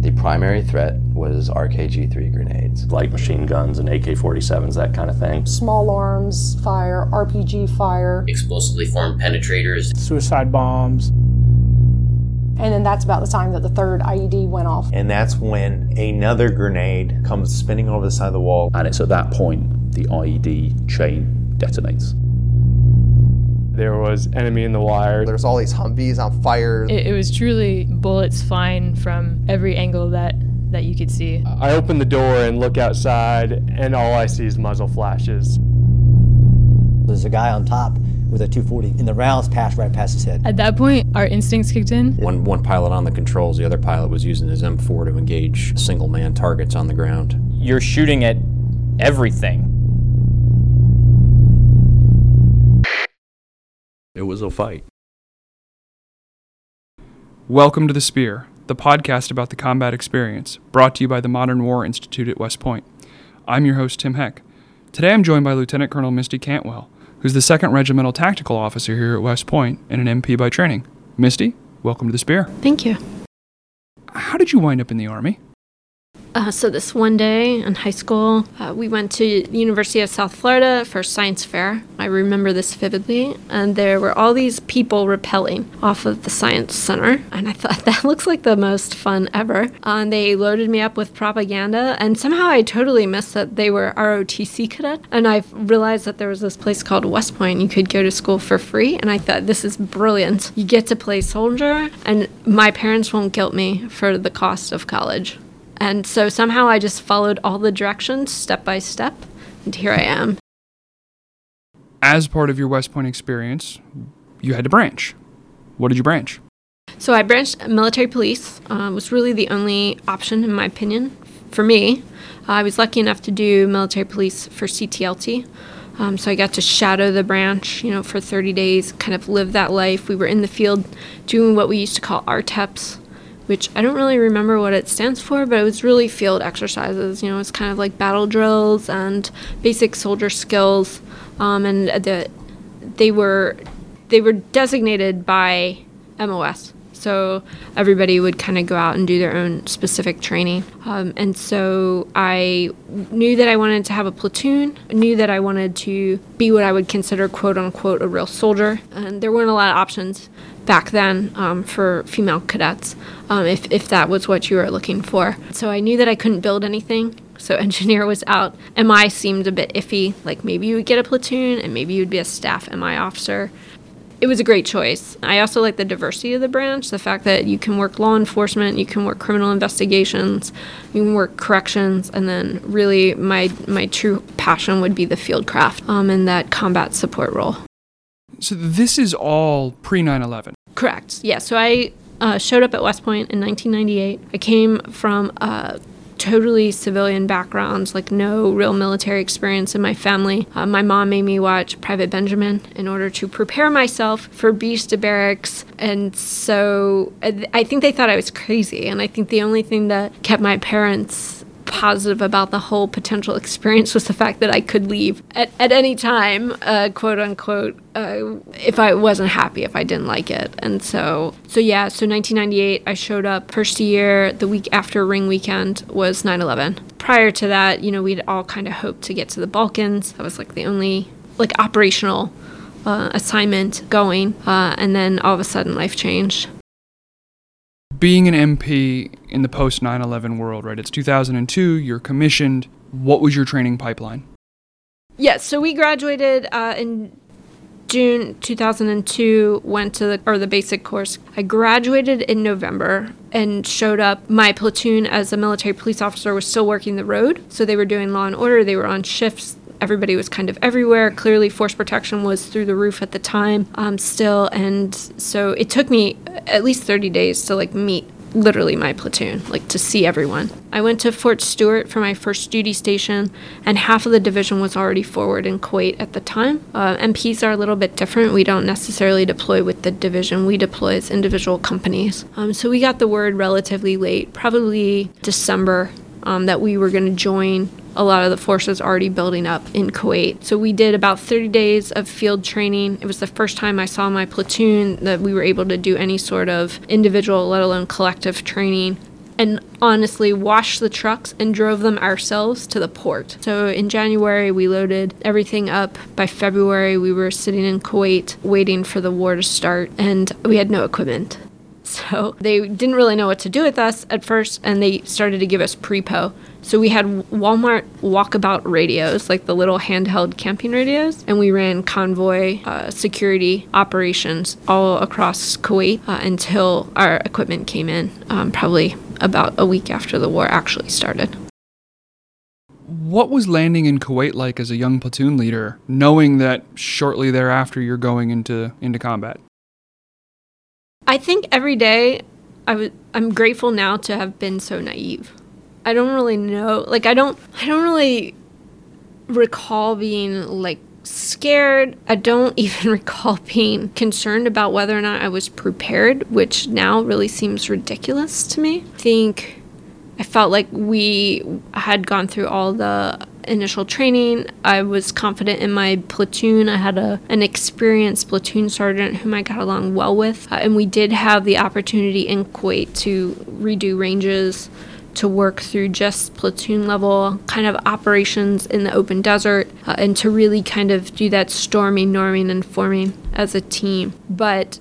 The primary threat was RKG-3 grenades. Light machine guns and AK-47s, that kind of thing. Small arms fire, RPG fire. Explosively formed penetrators. Suicide bombs. And then that's about the time that the third IED went off. And that's when another grenade comes spinning over the side of the wall. And it's at that point the IED chain detonates. There was enemy in the wire. There's all these Humvees on fire. It was truly bullets flying from every angle that you could see. I open the door and look outside, and all I see is muzzle flashes. There's a guy on top with a 240, and the rounds passed right past his head. At that point, our instincts kicked in. One pilot on the controls, the other pilot was using his M4 to engage single-man targets on the ground. You're shooting at everything. It was a fight. Welcome to The Spear, the podcast about the combat experience, brought to you by the Modern War Institute at West Point. I'm your host, Tim Heck. Today I'm joined by Lieutenant Colonel Misty Cantwell, who's the 2nd Regimental Tactical Officer here at West Point and an MP by training. Misty, welcome to The Spear. Thank you. How did you wind up in the Army? So this one day in high school, we went to the University of South Florida for science fair. I remember this vividly. And there were all these people rappelling off of the science center. And I thought, that looks like the most fun ever. And they loaded me up with propaganda. And somehow I totally missed that they were ROTC cadet. And I realized that there was this place called West Point. You could go to school for free. And I thought, this is brilliant. You get to play soldier. And my parents won't guilt me for the cost of college. And so somehow I just followed all the directions, step by step, and here I am. As part of your West Point experience, you had to branch. What did you branch? So I branched military police. Was really the only option, in my opinion, for me. I was lucky enough to do military police for CTLT. So I got to shadow the branch, for 30 days, kind of live that life. We were in the field doing what we used to call RTEPs, which I don't really remember what it stands for, but it was really field exercises. It's kind of like battle drills and basic soldier skills. And they were designated by MOS. So everybody would kind of go out and do their own specific training. And so I knew that I wanted to have a platoon, knew that I wanted to be what I would consider, quote unquote, a real soldier. And there weren't a lot of options back then for female cadets, if that was what you were looking for. So I knew that I couldn't build anything. So engineer was out. MI seemed a bit iffy, like maybe you would get a platoon and maybe you'd be a staff MI officer. It was a great choice. I also like the diversity of the branch, the fact that you can work law enforcement, you can work criminal investigations, you can work corrections, and then really my true passion would be the field craft and that combat support role. So this is all pre-9/11? Correct, yeah. So I showed up at West Point in 1998. I came from totally civilian backgrounds, like no real military experience in my family. My mom made me watch Private Benjamin in order to prepare myself for BEAST to barracks. And so I think they thought I was crazy. And I think the only thing that kept my parents positive about the whole potential experience was the fact that I could leave at any time, quote unquote, if I wasn't happy, if I didn't like it. And so 1998, I showed up first year. The week after Ring Weekend was 9/11. Prior to that, we'd all kind of hoped to get to the Balkans. That was like the only operational assignment going. And then all of a sudden life changed. Being an MP in the post 9/11 world, right? It's 2002, you're commissioned. What was your training pipeline? Yeah, so we graduated in June 2002, went to the basic course. I graduated in November and showed up. My platoon as a military police officer was still working the road. So they were doing law and order, they were on shifts. Everybody was kind of everywhere. Clearly, force protection was through the roof at the time still. And so it took me at least 30 days to meet literally my platoon, like to see everyone. I went to Fort Stewart for my first duty station, and half of the division was already forward in Kuwait at the time. MPs are a little bit different. We don't necessarily deploy with the division. We deploy as individual companies. So we got the word relatively late, probably December, that we were going to join a lot of the forces already building up in Kuwait. So we did about 30 days of field training. It was the first time I saw my platoon that we were able to do any sort of individual, let alone collective training. And honestly, washed the trucks and drove them ourselves to the port. So in January, we loaded everything up. By February, we were sitting in Kuwait waiting for the war to start, and we had no equipment. So they didn't really know what to do with us at first, and they started to give us prepo. So we had Walmart walkabout radios, like the little handheld camping radios, and we ran convoy security operations all across Kuwait until our equipment came in, probably about a week after the war actually started. What was landing in Kuwait like as a young platoon leader, knowing that shortly thereafter you're going into combat? I think every day I'm grateful now to have been so naive. I don't really know, like I don't really recall being like scared. I don't even recall being concerned about whether or not I was prepared, which now really seems ridiculous to me. I think I felt like we had gone through all the initial training. I was confident in my platoon. I had an experienced platoon sergeant whom I got along well with, and we did have the opportunity in Kuwait to redo ranges, to work through just platoon level kind of operations in the open desert, and to really kind of do that storming, norming, and forming as a team. But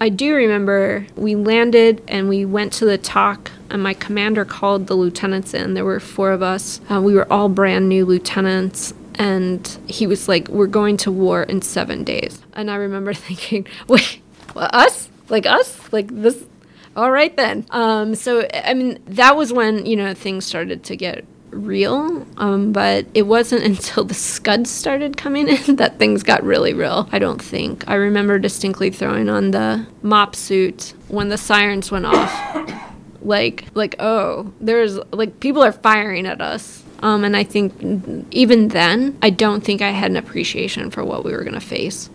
I do remember we landed and we went to the TOC, and my commander called the lieutenants in. There were four of us. We were all brand new lieutenants, and he was like, "We're going to war in 7 days." And I remember thinking, "Wait, us? Like us? Like this? All right then." So I mean, that was when, you know, things started to get real, but it wasn't until the scuds started coming in that things got really real, I don't think. I remember distinctly throwing on the mop suit when the sirens went off. Like, oh, there's, like, people are firing at us. And I think even then, I don't think I had an appreciation for what we were going to face.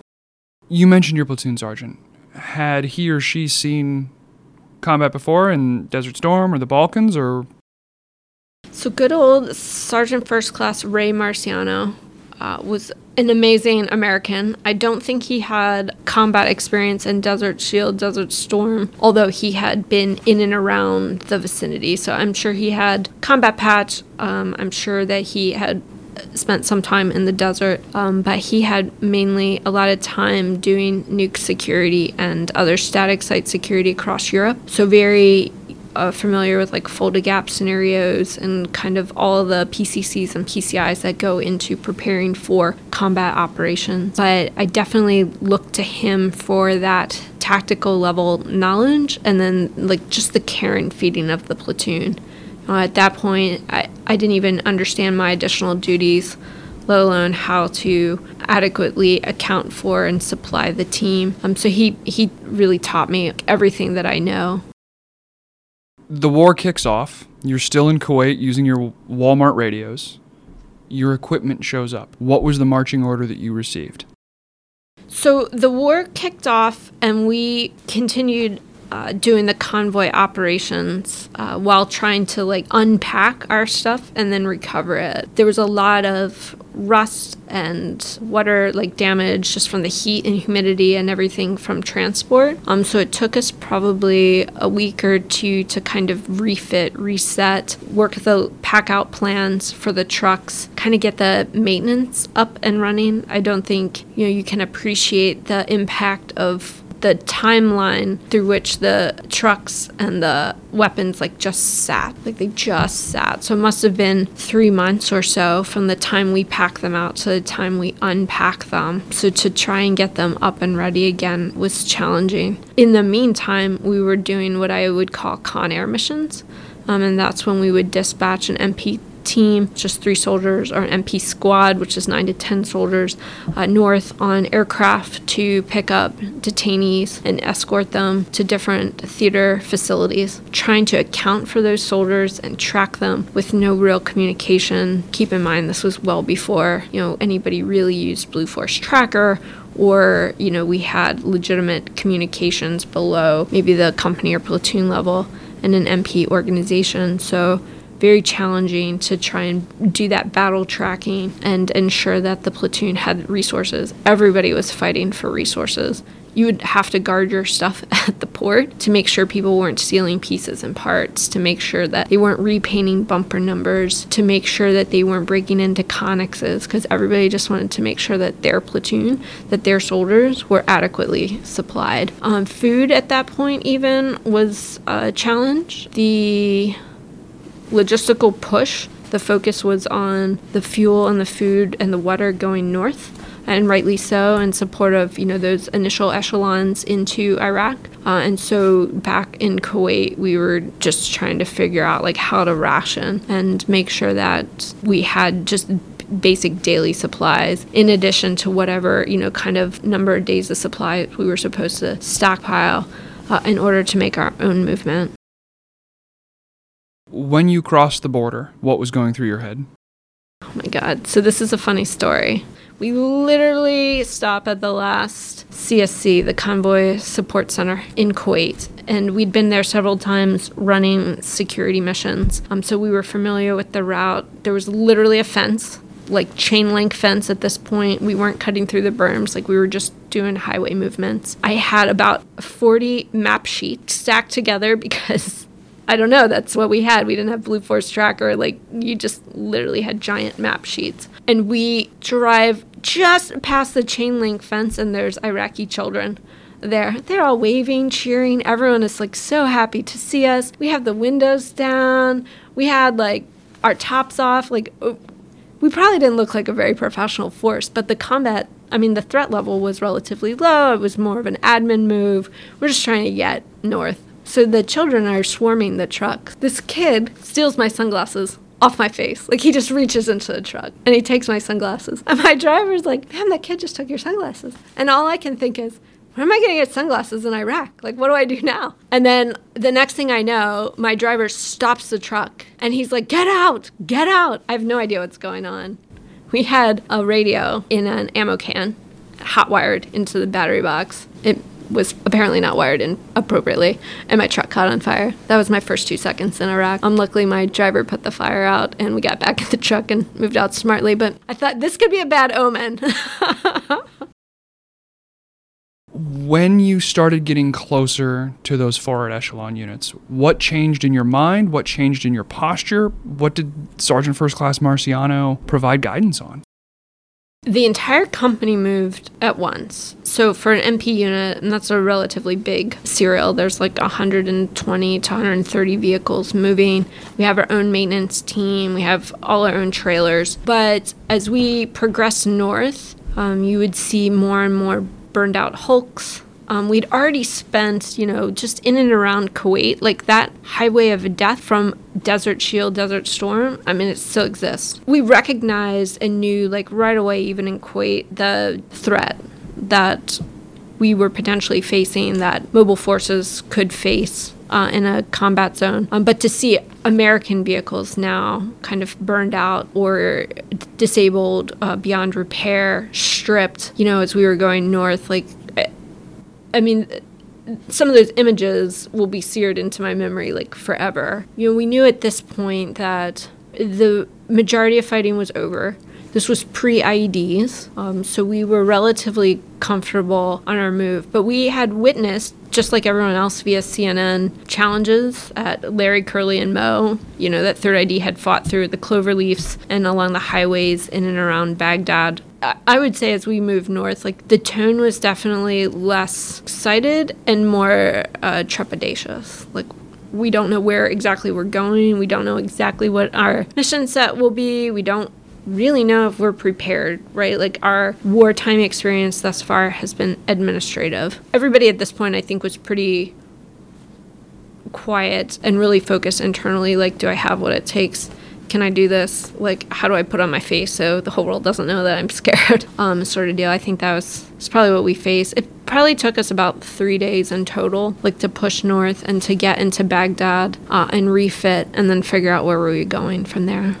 You mentioned your platoon sergeant. Had he or she seen combat before in Desert Storm or the Balkans or? So good old Sergeant First Class Ray Marciano was an amazing American. I don't think he had combat experience in Desert Shield, Desert Storm, although he had been in and around the vicinity. So I'm sure he had combat patch. I'm sure that he had spent some time in the desert, but he had mainly a lot of time doing nuke security and other static site security across Europe. So very familiar with like fold-a-gap scenarios and kind of all the PCCs and PCIs that go into preparing for combat operations. But I definitely look to him for that tactical level knowledge and then like just the care and feeding of the platoon. At that point, I didn't even understand my additional duties, let alone how to adequately account for and supply the team. So he really taught me everything that I know. The war kicks off. You're still in Kuwait using your Walmart radios. Your equipment shows up. What was the marching order that you received? So the war kicked off, and we continued doing the convoy operations while trying to like unpack our stuff and then recover it. There was a lot of rust and water like damage just from the heat and humidity and everything from transport. So it took us probably a week or two to kind of refit, reset, work the pack out plans for the trucks, kind of get the maintenance up and running. I don't think, you know, you can appreciate the impact of the timeline through which the trucks and the weapons like just sat, like they just sat. So it must have been 3 months or so from the time we pack them out to the time we unpack them. So to try and get them up and ready again was challenging. In the meantime, we were doing what I would call Con Air missions, and that's when we would dispatch an MP team, just 3 soldiers, or an MP squad, which is 9 to 10 soldiers, north on aircraft to pick up detainees and escort them to different theater facilities, trying to account for those soldiers and track them with no real communication. Keep in mind, this was well before, anybody really used Blue Force Tracker, or, we had legitimate communications below maybe the company or platoon level in an MP organization. So very challenging to try and do that battle tracking and ensure that the platoon had resources. Everybody was fighting for resources. You would have to guard your stuff at the port to make sure people weren't stealing pieces and parts, to make sure that they weren't repainting bumper numbers, to make sure that they weren't breaking into connexes, because everybody just wanted to make sure that their platoon, that their soldiers were adequately supplied. Food at that point even was a challenge. The logistical push, the focus was on the fuel and the food and the water going north, and rightly so, in support of, those initial echelons into Iraq. And so back in Kuwait, we were just trying to figure out, how to ration and make sure that we had just basic daily supplies, in addition to whatever, kind of number of days of supply we were supposed to stockpile in order to make our own movement. When you crossed the border, what was going through your head? Oh, my God. So this is a funny story. We literally stop at the last CSC, the Convoy Support Center in Kuwait, and we'd been there several times running security missions. So we were familiar with the route. There was literally a fence, chain link fence at this point. We weren't cutting through the berms, we were just doing highway movements. I had about 40 map sheets stacked together because that's what we had. We didn't have Blue Force Tracker. You just literally had giant map sheets. And we drive just past the chain link fence, and there's Iraqi children there. They're all waving, cheering. Everyone is, so happy to see us. We have the windows down. We had, our tops off. We probably didn't look like a very professional force, but the combat, the threat level was relatively low. It was more of an admin move. We're just trying to get north. So the children are swarming the truck. This kid steals my sunglasses off my face. He just reaches into the truck and he takes my sunglasses. And my driver's like, "Man, that kid just took your sunglasses." And all I can think is, where am I going to get sunglasses in Iraq? What do I do now? And then the next thing I know, my driver stops the truck and he's like, "Get out, get out." I have no idea what's going on. We had a radio in an ammo can, hot-wired into the battery box. It was apparently not wired in appropriately, and my truck caught on fire. That was my first 2 seconds in Iraq. Luckily, my driver put the fire out, and we got back in the truck and moved out smartly, but I thought this could be a bad omen. When you started getting closer to those forward echelon units, what changed in your mind? What changed in your posture? What did Sergeant First Class Marciano provide guidance on? The entire company moved at once. So for an MP unit, and that's a relatively big serial, there's 120 to 130 vehicles moving. We have our own maintenance team. We have all our own trailers. But as we progressed north, you would see more and more burned out hulks. We'd already spent, just in and around Kuwait, that highway of death from Desert Shield, Desert Storm, it still exists. We recognized and knew, right away, even in Kuwait, the threat that we were potentially facing, that mobile forces could face in a combat zone. But to see American vehicles now kind of burned out or disabled beyond repair, stripped, as we were going north, some of those images will be seared into my memory, forever. We knew at this point that the majority of fighting was over. This was pre-IEDs, so we were relatively comfortable on our move. But we had witnessed, just like everyone else via CNN, challenges at Larry, Curley, and Moe. That 3rd ID had fought through the clover leaves and along the highways in and around Baghdad. I would say as we moved north, the tone was definitely less excited and more trepidatious. We don't know where exactly we're going. We don't know exactly what our mission set will be. We don't really know if we're prepared, right? Our wartime experience thus far has been administrative. Everybody at this point, I think, was pretty quiet and really focused internally, do I have what it takes can I do this? Like, how do I put on my face so the whole world doesn't know that I'm scared? Sort of deal. I think that was probably what we faced. It probably took us about 3 days in total, like to push north and to get into Baghdad and refit and then figure out where were we going from there.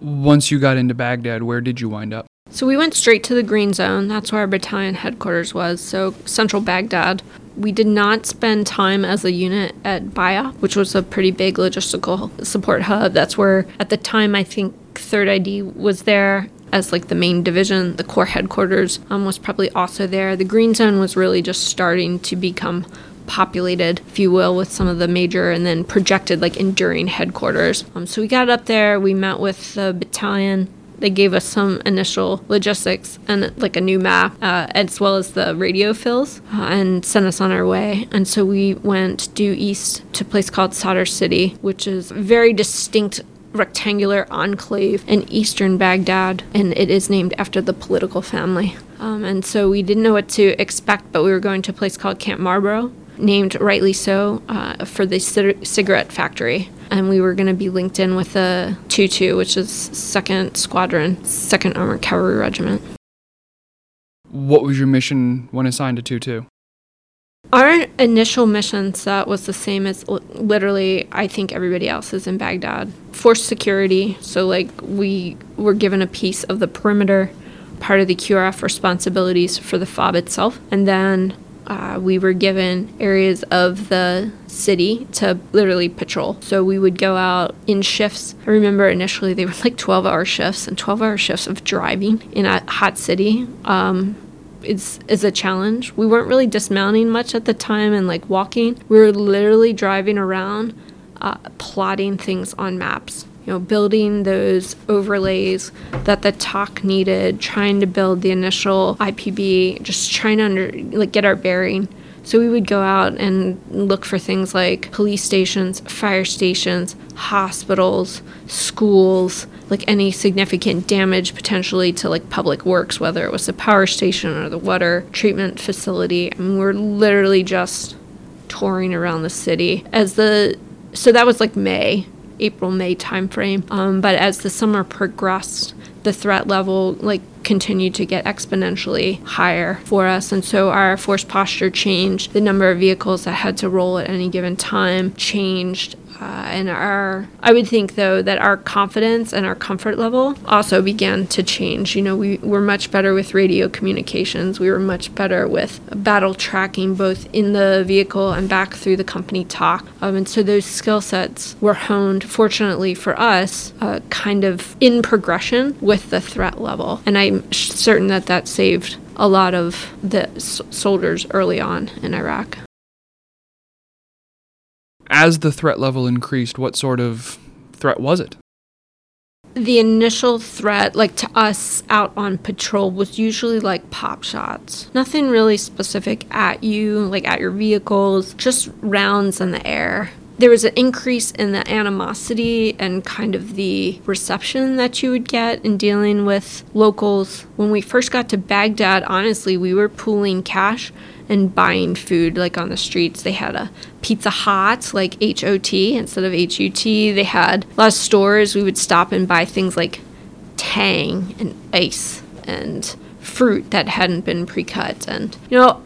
Once you got into Baghdad, where did you wind up? So we went straight to the Green Zone. That's where our battalion headquarters was, so central Baghdad. We did not spend time as a unit at Baya, which was a pretty big logistical support hub. That's where, at the time, I think 3rd ID was there as like the main division. The Corps headquarters was probably also there. The Green Zone was really just starting to become populated, if you will, with some of the major and then projected like enduring headquarters. So we got up there, we met with the battalion. They gave us some initial logistics and like a new map as well as the radio fills and sent us on our way. And so we went due east to a place called Sadr City, which is a very distinct rectangular enclave in eastern Baghdad, and it is named after the political family. And so we didn't know what to expect, but we were going to a place called Camp Marlborough, named rightly so for the cigarette factory. And we were going to be linked in with the 2-2, which is 2nd Squadron, 2nd Armored Cavalry Regiment. What was your mission when assigned to 2-2? Our initial mission set was the same as literally, I think, everybody else's in Baghdad. Forced security, so like we were given a piece of the perimeter, part of the QRF responsibilities for the FOB itself, and then we were given areas of the city to literally patrol. So we would go out in shifts. I remember initially they were like 12-hour shifts, and 12-hour shifts of driving in a hot city is a challenge. We weren't really dismounting much at the time and like walking. We were literally driving around, plotting things on maps. You know, building those overlays that the TOC needed, trying to build the initial IPB, just trying to get our bearing. So we would go out and look for things like police stations, fire stations, hospitals, schools, like any significant damage potentially to like public works, whether it was the power station or the water treatment facility. And we're literally just touring around the city. So that was like April, May timeframe. But as the summer progressed, the threat level continued to get exponentially higher for us. And so our force posture changed. The number of vehicles that had to roll at any given time changed. And I would think, though, that our confidence and our comfort level also began to change. You know, we were much better with radio communications. We were much better with battle tracking, both in the vehicle and back through the company TOC. And so those skill sets were honed, fortunately for us, kind of in progression with the threat level. And I'm certain that that saved a lot of the soldiers early on in Iraq. As the threat level increased, what sort of threat was it? The initial threat, to us out on patrol, was usually pop shots. Nothing really specific at you, at your vehicles, just rounds in the air. There was an increase in the animosity and kind of the reception that you would get in dealing with locals. When we first got to Baghdad, honestly, we were pooling cash and buying food on the streets. They had a Pizza Hut, HOT instead of HUT. They had a lot of stores. We would stop and buy things like Tang and ice and fruit that hadn't been pre-cut, and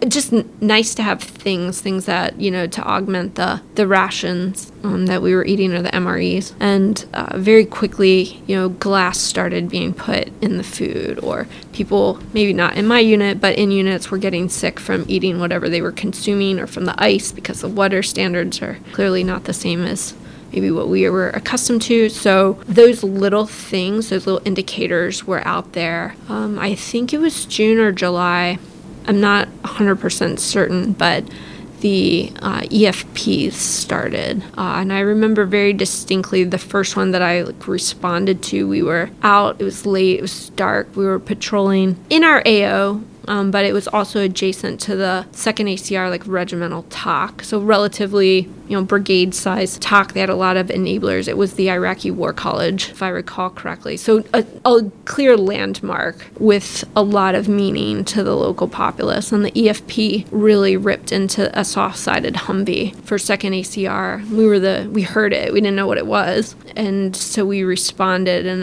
just nice to have things that to augment the rations that we were eating, or the MREs. And very quickly glass started being put in the food, or people, maybe not in my unit but in units, were getting sick from eating whatever they were consuming, or from the ice, because the water standards are clearly not the same as maybe what we were accustomed to. So those little things, those little indicators were out there. I think it was June or July. I'm not 100% certain, but the EFPs started. And I remember very distinctly the first one that I responded to. We were out, it was late, it was dark, we were patrolling in our AO, but it was also adjacent to the 2nd ACR, like regimental TOC. So relatively, brigade-sized TOC. They had a lot of enablers. It was the Iraqi War College, if I recall correctly. So a clear landmark with a lot of meaning to the local populace. And the EFP really ripped into a soft-sided Humvee for 2nd ACR. We heard it. We didn't know what it was. And so we responded. And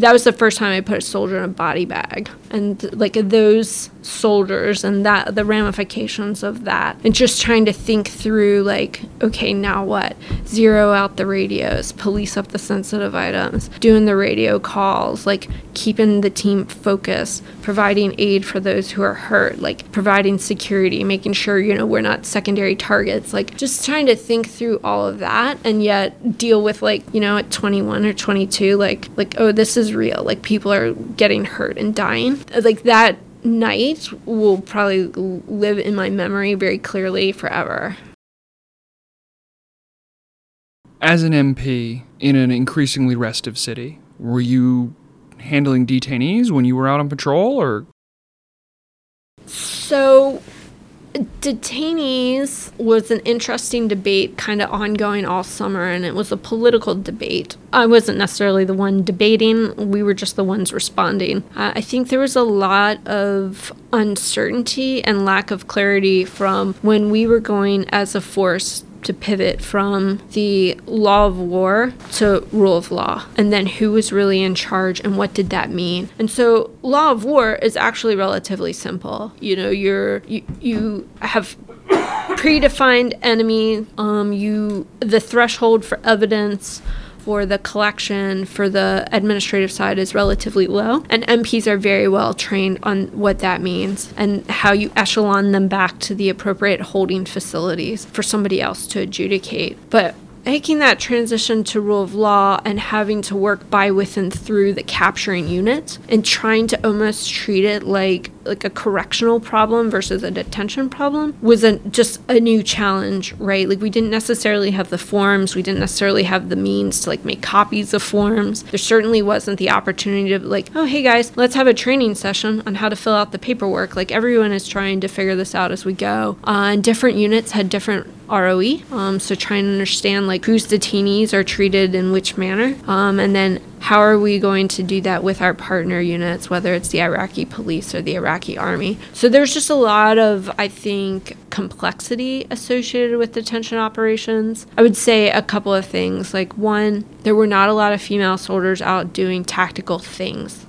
that was the first time I put a soldier in a body bag. And like those soldiers and that the ramifications of that, and just trying to think through like, okay, now what? Zero out the radios, police up the sensitive items, doing the radio calls, like keeping the team focused, providing aid for those who are hurt, like providing security, making sure, we're not secondary targets, like just trying to think through all of that and yet deal with like, at 21 or 22, like, oh, this is real. Like people are getting hurt and dying. Like that night will probably live in my memory very clearly forever. As an MP in an increasingly restive city, were you handling detainees when you were out on patrol, or? So detainees was an interesting debate kind of ongoing all summer, and it was a political debate. I wasn't necessarily the one debating. We were just the ones responding. I think there was a lot of uncertainty and lack of clarity from when we were going as a force to pivot from the law of war to rule of law, and then who was really in charge and what did that mean. And so law of war is actually relatively simple. You have predefined enemy, the threshold for evidence for the collection for the administrative side is relatively low, and MPs are very well trained on what that means and how you echelon them back to the appropriate holding facilities for somebody else to adjudicate. But making that transition to rule of law and having to work by, with, and through the capturing unit, and trying to almost treat it like a correctional problem versus a detention problem was just a new challenge, right? Like we didn't necessarily have the forms. We didn't necessarily have the means to like make copies of forms. There certainly wasn't the opportunity to like, oh, hey guys, let's have a training session on how to fill out the paperwork. Like everyone is trying to figure this out as we go. And different units had different ROE. So trying to understand like whose detainees are treated in which manner. And then how are we going to do that with our partner units, whether it's the Iraqi police or the Iraqi army? So there's just a lot of, I think, complexity associated with detention operations. I would say a couple of things. Like one, there were not a lot of female soldiers out doing tactical things,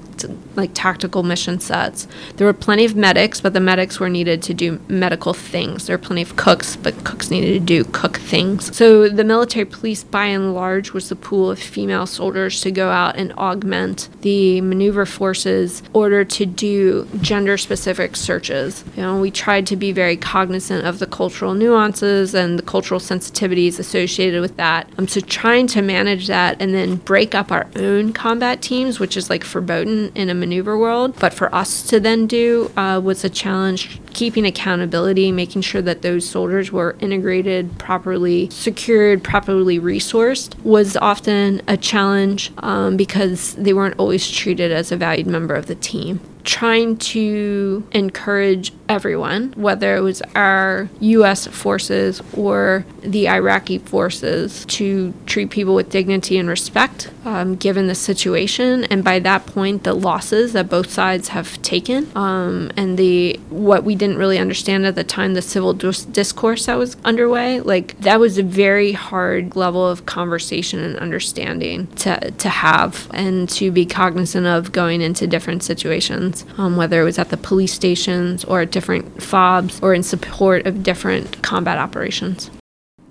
like tactical mission sets. There were plenty of medics, but the medics were needed to do medical things. There were plenty of cooks, but cooks needed to do cook things. So the military police, by and large, was the pool of female soldiers to go out and augment the maneuver forces in order to do gender-specific searches. We tried to be very cognizant of the cultural nuances and the cultural sensitivities associated with that. So trying to manage that and then break up our own combat teams, which is like forbidden in a maneuver world, but for us to then do was a challenge. Keeping accountability, making sure that those soldiers were integrated properly, secured, properly resourced was often a challenge because they weren't always treated as a valued member of the team. Trying to encourage everyone, whether it was our U.S. forces or the Iraqi forces, to treat people with dignity and respect, given the situation, and by that point, the losses that both sides have taken, and what we didn't really understand at the time, the civil discourse that was underway. Like that was a very hard level of conversation and understanding to have, and to be cognizant of going into different situations. Whether it was at the police stations or at different FOBs or in support of different combat operations.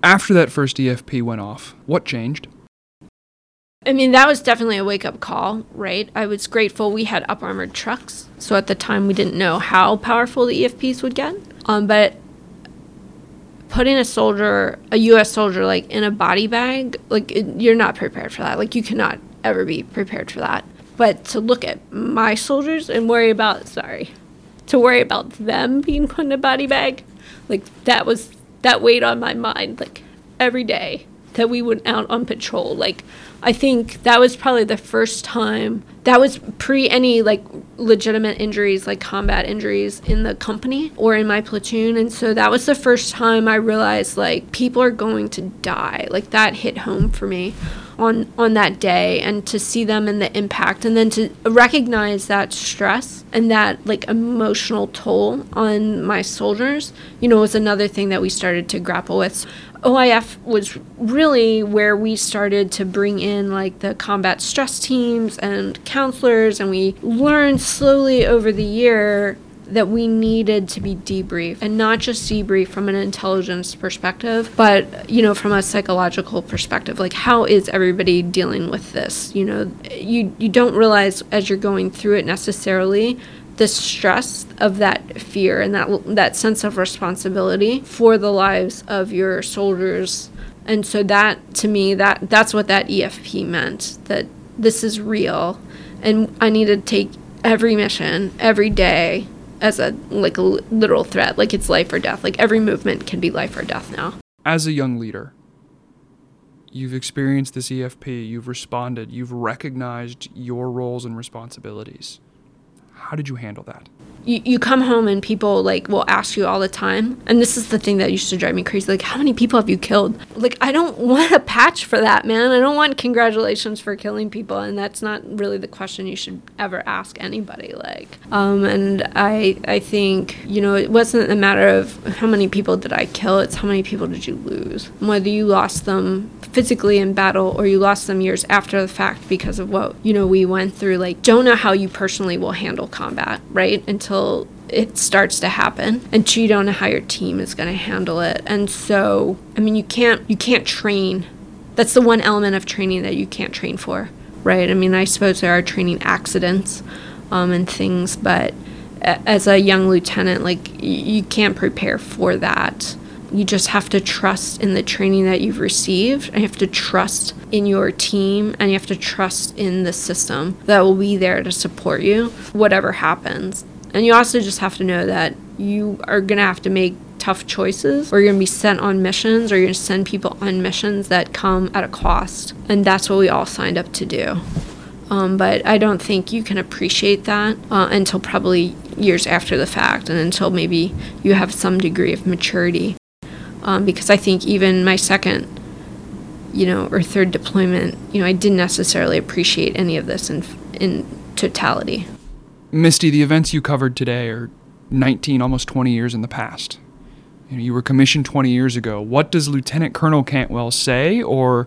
After that first EFP went off, what changed? I mean, that was definitely a wake-up call, right? I was grateful we had up-armored trucks. So at the time, we didn't know how powerful the EFPs would get. But putting a U.S. soldier, like in a body bag, like you're not prepared for that. Like you cannot ever be prepared for that. But to look at my soldiers and worry about them being put in a body bag, like that weight on my mind, like every day. that we went out on patrol. Like, I think that was probably the first time, that was pre any like legitimate injuries, like combat injuries in the company or in my platoon. And so that was the first time I realized like people are going to die. Like that hit home for me on that day, and to see them and the impact, and then to recognize that stress and that like emotional toll on my soldiers, you know, was another thing that we started to grapple with. OIF was really where we started to bring in like the combat stress teams and counselors, and we learned slowly over the year that we needed to be debriefed, and not just debriefed from an intelligence perspective, but, you know, from a psychological perspective, like how is everybody dealing with this? You know, you don't realize as you're going through it necessarily the stress of that fear and that sense of responsibility for the lives of your soldiers. And so that, to me, that's what that EFP meant, that this is real and I need to take every mission, every day, as a like a literal threat, like it's life or death. Like every movement can be life or death now. As a young leader, you've experienced this EFP, you've responded, you've recognized your roles and responsibilities. How did you handle that? You come home and people like will ask you all the time, and this is the thing that used to drive me crazy, like how many people have you killed? Like I don't want a patch for that, man. I don't want congratulations for killing people, and that's not really the question you should ever ask anybody. Like and I think, you know, it wasn't a matter of how many people did I kill, it's how many people did you lose, whether you lost them physically in battle or you lost them years after the fact because of what, you know, we went through. Like don't know how you personally will handle combat, right, until it starts to happen, and you don't know how your team is going to handle it. And so I mean you can't train. That's the one element of training that you can't train for, right? I mean, I suppose there are training accidents and things, but as a young lieutenant, like you can't prepare for that. You just have to trust in the training that you've received, and you have to trust in your team, and you have to trust in the system that will be there to support you, whatever happens. And you also just have to know that you are going to have to make tough choices, or you're going to be sent on missions, or you're going to send people on missions that come at a cost. And that's what we all signed up to do. But I don't think you can appreciate that until probably years after the fact, and until maybe you have some degree of maturity. Because I think even my second, you know, or third deployment, you know, I didn't necessarily appreciate any of this in totality. Misty, the events you covered today are 19, almost 20 years in the past. You know, you were commissioned 20 years ago. What does Lieutenant Colonel Cantwell say, or,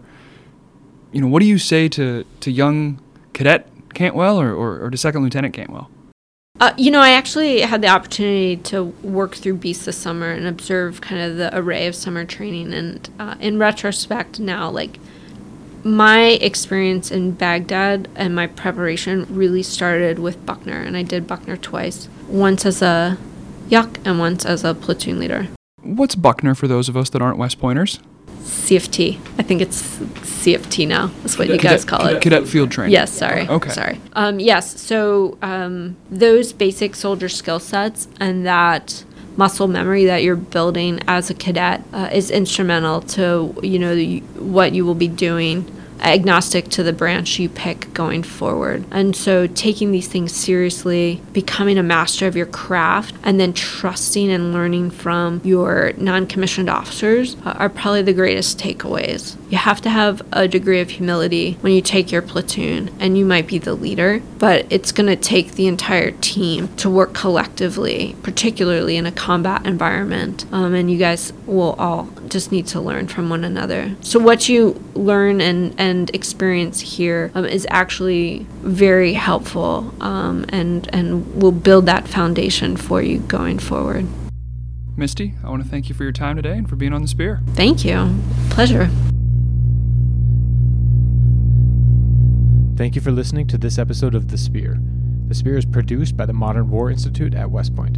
you know, what do you say to young Cadet Cantwell or to Second Lieutenant Cantwell? You know, I actually had the opportunity to work through BEAST this summer and observe kind of the array of summer training. And in retrospect now, like, my experience in Baghdad and my preparation really started with Buckner. And I did Buckner twice, once as a yuck and once as a platoon leader. What's Buckner for those of us that aren't West Pointers? CFT. I think it's CFT now. That's what you guys call it. Cadet Field Training. Yes, sorry. Okay. Sorry. Yes, so those basic soldier skill sets and that muscle memory that you're building as a cadet is instrumental to, you know, what you will be doing, agnostic to the branch you pick going forward. And so taking these things seriously, becoming a master of your craft, and then trusting and learning from your non-commissioned officers are probably the greatest takeaways. You have to have a degree of humility when you take your platoon, and you might be the leader, but it's going to take the entire team to work collectively, particularly in a combat environment. And you guys will all just need to learn from one another. So what you learn and experience here is actually very helpful and will build that foundation for you going forward. Misty, I want to thank you for your time today and for being on The Spear. Thank you. Pleasure. Thank you for listening to this episode of The Spear. The Spear is produced by the Modern War Institute at West Point.